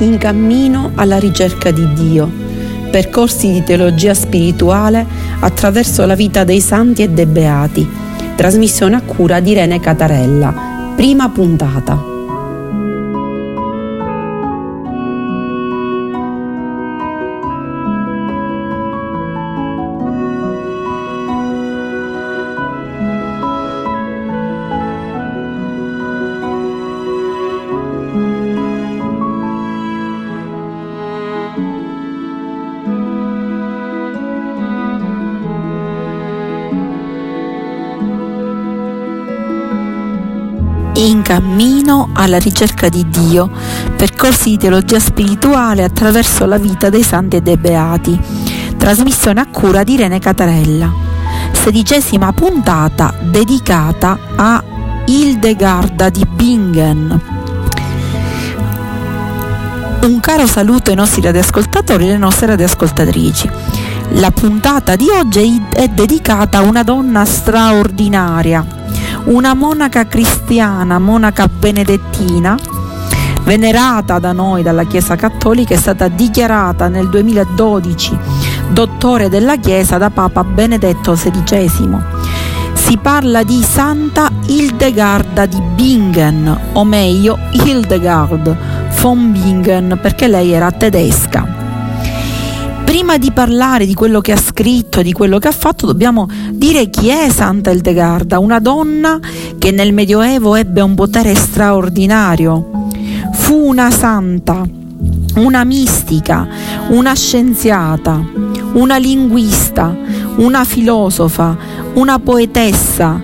In cammino alla ricerca di Dio, percorsi di teologia spirituale attraverso la vita dei santi e dei beati, trasmissione a cura di Irene Catarella, prima puntata. In cammino alla ricerca di Dio, percorsi di teologia spirituale attraverso la vita dei santi e dei beati, trasmissione a cura di Irene Catarella. 16ª puntata dedicata a Hildegard di Bingen. Un caro saluto ai nostri radioascoltatori e alle nostre radioascoltatrici. La puntata di oggi è dedicata a una donna straordinaria, una monaca cristiana, monaca benedettina, venerata da noi dalla Chiesa Cattolica. È stata dichiarata nel 2012 dottore della Chiesa da Papa Benedetto XVI. Si parla di Santa Hildegarda di Bingen, o meglio Hildegard von Bingen, perché lei era tedesca. Prima di parlare di quello che ha scritto, di quello che ha fatto, dobbiamo dire chi è Santa Hildegarda, una donna che nel Medioevo ebbe un potere straordinario. Fu una santa, una mistica, una scienziata, una linguista, una filosofa, una poetessa,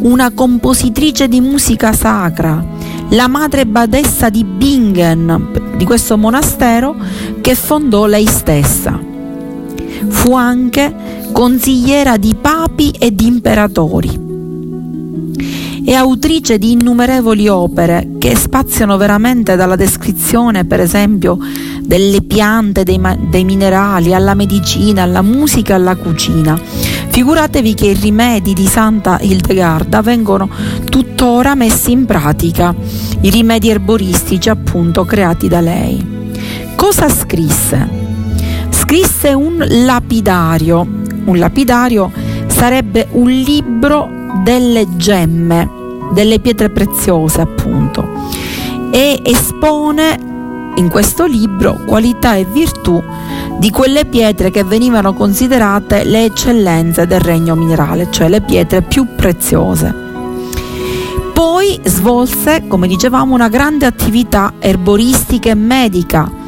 una compositrice di musica sacra, la madre badessa di Bingen, di questo monastero che fondò lei stessa. Fu anche consigliera di papi e di imperatori e autrice di innumerevoli opere che spaziano veramente dalla descrizione, per esempio, delle piante, dei minerali, alla medicina, alla musica, alla cucina. Figuratevi che i rimedi di Santa Hildegarda vengono tuttora messi in pratica, i rimedi erboristici appunto creati da lei. Cosa scrisse? Scrisse un lapidario. Un lapidario sarebbe un libro delle gemme, delle pietre preziose appunto, e espone in questo libro qualità e virtù di quelle pietre che venivano considerate le eccellenze del regno minerale, cioè le pietre più preziose. Poi svolse, come dicevamo, una grande attività erboristica e medica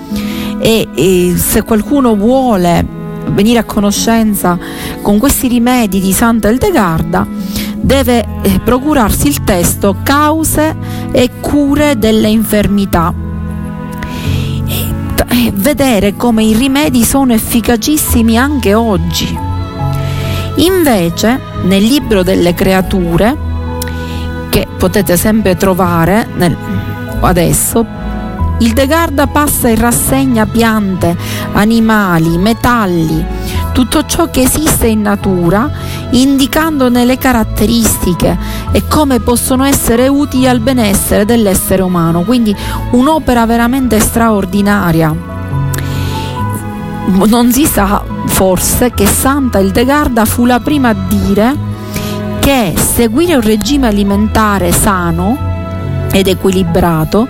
e se qualcuno vuole venire a conoscenza con questi rimedi di Santa Hildegarda deve procurarsi il testo Cause e cure delle infermità e vedere come i rimedi sono efficacissimi anche oggi. Invece nel libro delle creature, che potete sempre trovare adesso, Hildegarda passa in rassegna piante, animali, metalli, tutto ciò che esiste in natura, indicandone le caratteristiche e come possono essere utili al benessere dell'essere umano. Quindi un'opera veramente straordinaria. Non si sa forse che Santa Hildegarda fu la prima a dire che seguire un regime alimentare sano ed equilibrato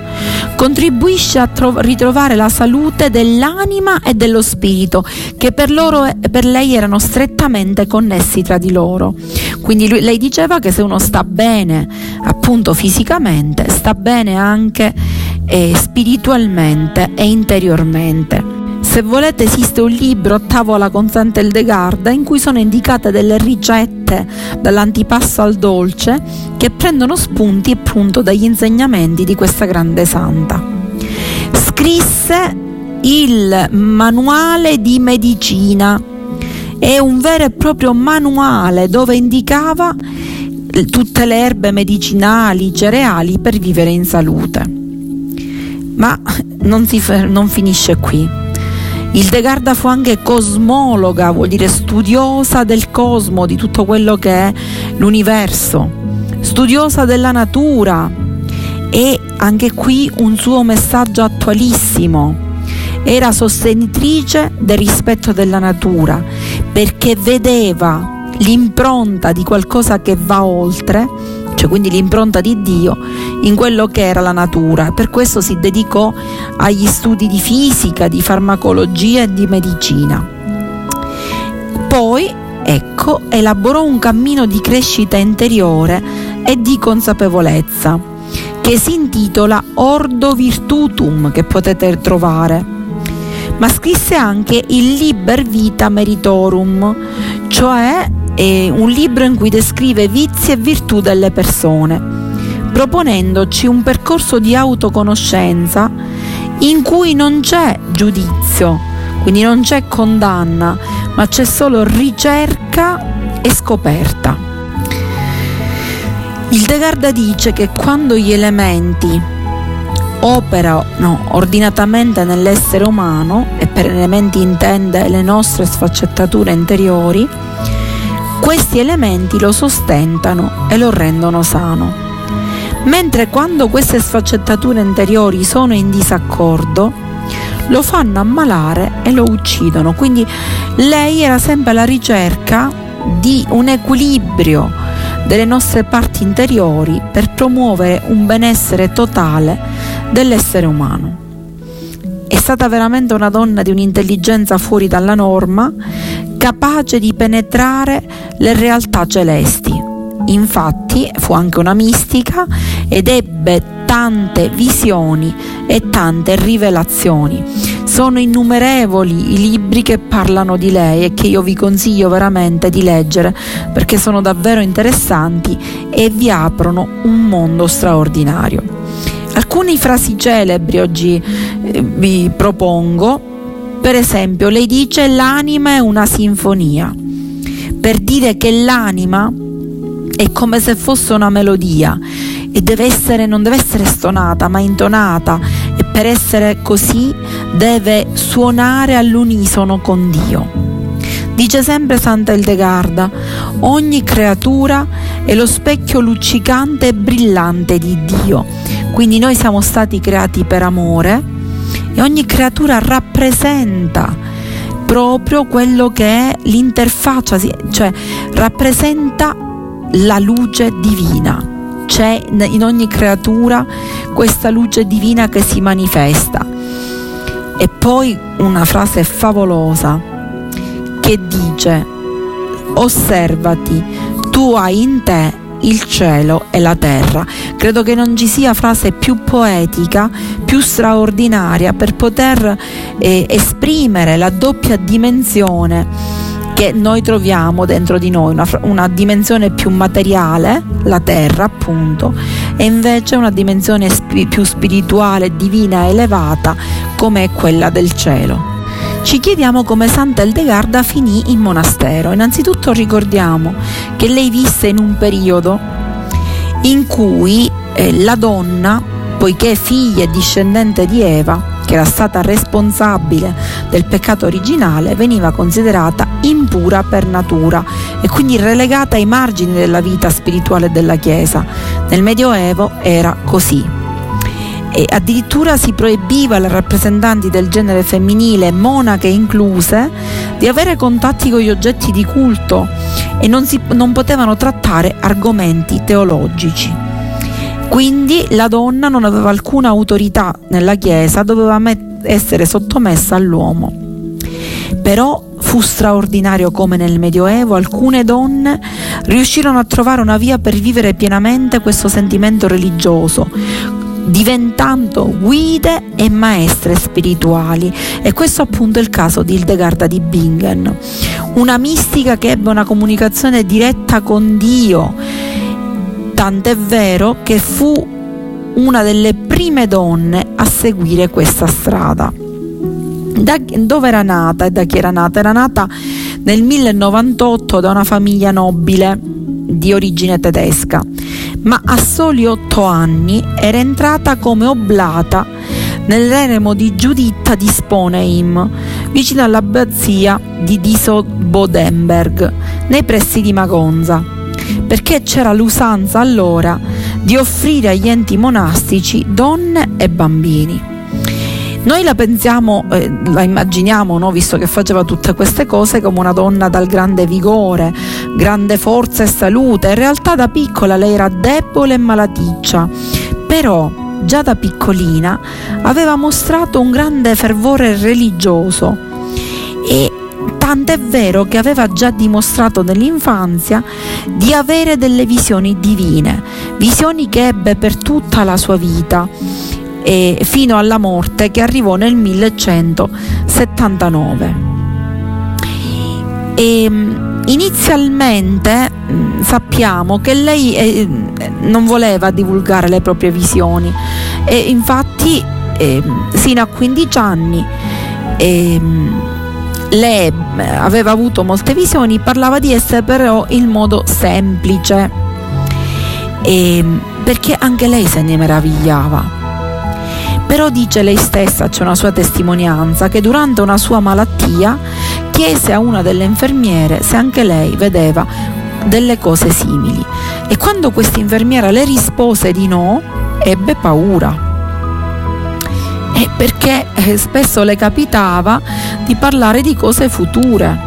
contribuisce a ritrovare la salute dell'anima e dello spirito, che per lei erano strettamente connessi tra di loro. Quindi lei diceva che se uno sta bene appunto fisicamente, sta bene anche spiritualmente e interiormente. Se volete esiste un libro, A tavola con Santa Hildegarda, in cui sono indicate delle ricette dall'antipasto al dolce che prendono spunti appunto dagli insegnamenti di questa grande santa. Scrisse il manuale di medicina, è un vero e proprio manuale dove indicava tutte le erbe medicinali, i cereali per vivere in salute. Ma non finisce qui. Hildegarda fu anche cosmologa, vuol dire studiosa del cosmo, di tutto quello che è l'universo, studiosa della natura, e anche qui un suo messaggio attualissimo. Era sostenitrice del rispetto della natura, perché vedeva l'impronta di qualcosa che va oltre, cioè quindi l'impronta di Dio, in quello che era la natura. Per questo si dedicò agli studi di fisica, di farmacologia e di medicina. Poi, ecco, elaborò un cammino di crescita interiore e di consapevolezza che si intitola Ordo Virtutum, che potete trovare, ma scrisse anche il Liber Vita Meritorum, cioè un libro in cui descrive vizi e virtù delle persone, proponendoci un percorso di autoconoscenza in cui non c'è giudizio, quindi non c'è condanna, ma c'è solo ricerca e scoperta. Hildegard dice che quando gli elementi operano ordinatamente nell'essere umano, e per elementi intende le nostre sfaccettature interiori, questi elementi lo sostentano e lo rendono sano. Mentre quando queste sfaccettature interiori sono in disaccordo, lo fanno ammalare e lo uccidono. Quindi lei era sempre alla ricerca di un equilibrio delle nostre parti interiori per promuovere un benessere totale dell'essere umano. È stata veramente una donna di un'intelligenza fuori dalla norma, capace di penetrare le realtà celesti. Infatti fu anche una mistica ed ebbe tante visioni e tante rivelazioni. Sono innumerevoli i libri che parlano di lei e che io vi consiglio veramente di leggere, perché sono davvero interessanti e vi aprono un mondo straordinario. Alcune frasi celebri oggi vi propongo. Per esempio, lei dice: l'anima è una sinfonia, per dire che l'anima è come se fosse una melodia e non deve essere stonata ma intonata, e per essere così deve suonare all'unisono con Dio. Dice sempre Santa Hildegarda: ogni creatura è lo specchio luccicante e brillante di Dio. Quindi noi siamo stati creati per amore e ogni creatura rappresenta proprio quello che è l'interfaccia, cioè rappresenta la luce divina. C'è in ogni creatura questa luce divina che si manifesta. E poi una frase favolosa che dice: osservati, tu hai in te il cielo e la terra. Credo che non ci sia frase più poetica, più straordinaria per poter esprimere la doppia dimensione che noi troviamo dentro di noi, una dimensione più materiale, la terra appunto, e invece una dimensione più spirituale, divina, elevata, come è quella del cielo. Ci chiediamo come Santa Hildegarda finì in monastero. Innanzitutto ricordiamo che lei visse in un periodo in cui la donna, poiché figlia e discendente di Eva, che era stata responsabile del peccato originale, veniva considerata impura per natura e quindi relegata ai margini della vita spirituale della Chiesa. Nel Medioevo era così. E addirittura si proibiva alle rappresentanti del genere femminile, monache incluse, di avere contatti con gli oggetti di culto e non potevano trattare argomenti teologici. Quindi la donna non aveva alcuna autorità nella Chiesa, doveva essere sottomessa all'uomo. Però fu straordinario come nel Medioevo alcune donne riuscirono a trovare una via per vivere pienamente questo sentimento religioso, diventando guide e maestre spirituali. E questo appunto è il caso di Hildegarda di Bingen, una mistica che ebbe una comunicazione diretta con Dio, tant'è vero che fu una delle prime donne a seguire questa strada. Da dove era nata e da chi era nata? Era nata nel 1098 da una famiglia nobile di origine tedesca, ma a soli 8 anni era entrata come oblata nell'eremo di Giuditta di Sponeim, vicino all'abbazia di Disobodenberg, nei pressi di Magonza, perché c'era l'usanza allora di offrire agli enti monastici donne e bambini. Noi la pensiamo, la immaginiamo, no? Visto che faceva tutte queste cose, come una donna dal grande vigore, grande forza e salute. In realtà da piccola lei era debole e malaticcia, però già da piccolina aveva mostrato un grande fervore religioso, e tant'è vero che aveva già dimostrato nell'infanzia di avere delle visioni divine, visioni che ebbe per tutta la sua vita e fino alla morte che arrivò nel 1179. E inizialmente sappiamo che lei non voleva divulgare le proprie visioni, e infatti sino a 15 anni lei aveva avuto molte visioni, parlava di esse però in modo semplice, perché anche lei se ne meravigliava. Però dice lei stessa, c'è una sua testimonianza, che durante una sua malattia chiese a una delle infermiere se anche lei vedeva delle cose simili, e quando questa infermiera le rispose di no, ebbe paura, perché spesso le capitava di parlare di cose future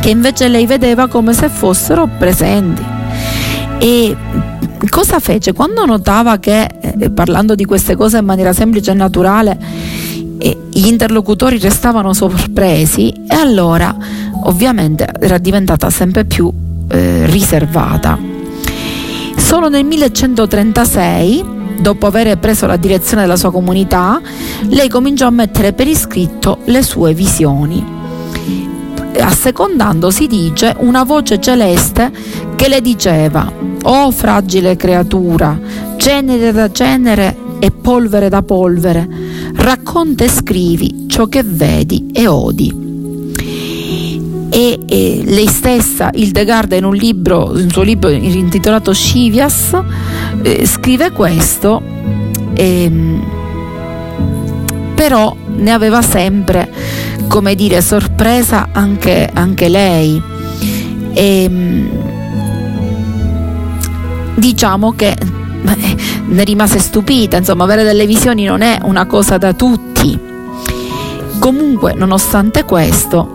che invece lei vedeva come se fossero presenti. E cosa fece? Quando notava che, parlando di queste cose in maniera semplice e naturale, gli interlocutori restavano sorpresi, e allora ovviamente era diventata sempre più riservata. Solo nel 1136, dopo aver preso la direzione della sua comunità, lei cominciò a mettere per iscritto le sue visioni, assecondando, si dice, una voce celeste che le diceva: «Oh fragile creatura, cenere da cenere e polvere da polvere, racconta e scrivi ciò che vedi e odi». E lei stessa, Hildegard, in un suo libro intitolato Scivias, scrive questo, però ne aveva sempre, come dire, sorpresa anche lei. Diciamo che ne rimase stupita, insomma, avere delle visioni non è una cosa da tutti. Comunque, nonostante questo,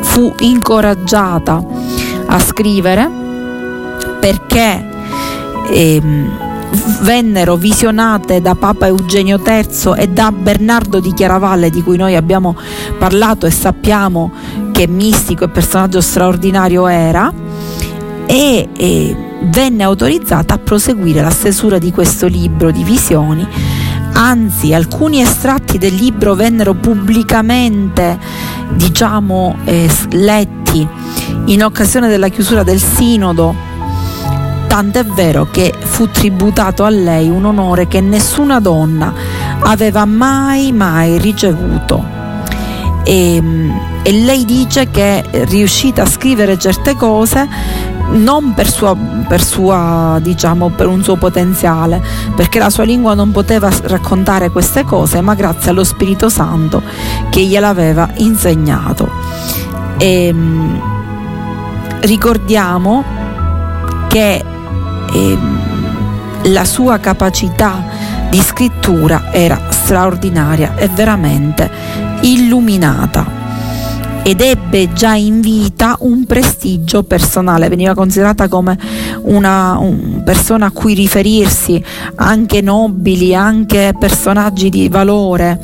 fu incoraggiata a scrivere, perché vennero visionate da Papa Eugenio III e da Bernardo di Chiaravalle, di cui noi abbiamo parlato e sappiamo che mistico e personaggio straordinario era, e venne autorizzata a proseguire la stesura di questo libro di visioni. Anzi, alcuni estratti del libro vennero pubblicamente, letti in occasione della chiusura del sinodo, tant'è vero che fu tributato a lei un onore che nessuna donna aveva mai ricevuto. E lei dice che è riuscita a scrivere certe cose non per un suo potenziale, perché la sua lingua non poteva raccontare queste cose, ma grazie allo Spirito Santo che gliel'aveva insegnato. Ricordiamo che la sua capacità di scrittura era straordinaria e veramente illuminata, ed ebbe già in vita un prestigio personale, veniva considerata come una persona a cui riferirsi, anche nobili, anche personaggi di valore,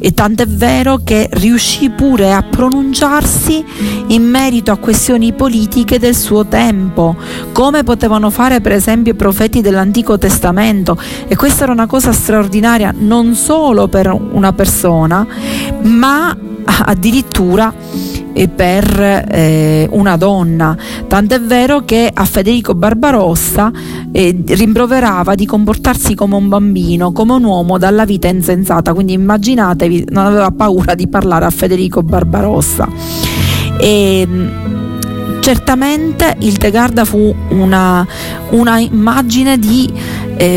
e tant'è vero che riuscì pure a pronunciarsi in merito a questioni politiche del suo tempo, come potevano fare per esempio i profeti dell'Antico Testamento, e questa era una cosa straordinaria non solo per una persona, ma addirittura per una donna, tant'è vero che a Federico Barbarossa rimproverava di comportarsi come un bambino, come un uomo dalla vita insensata, quindi immaginatevi, non aveva paura di parlare a Federico Barbarossa. Certamente Hildegarda fu una immagine di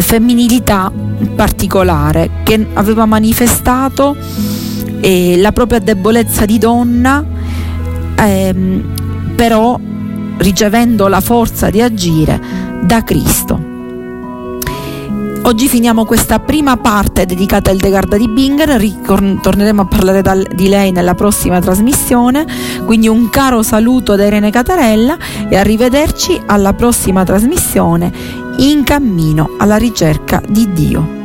femminilità particolare, che aveva manifestato la propria debolezza di donna, però ricevendo la forza di agire da Cristo. Oggi finiamo questa prima parte dedicata a Hildegard di Bingen, torneremo a parlare di lei nella prossima trasmissione, quindi un caro saluto da Irene Catarella e arrivederci alla prossima trasmissione In cammino alla ricerca di Dio.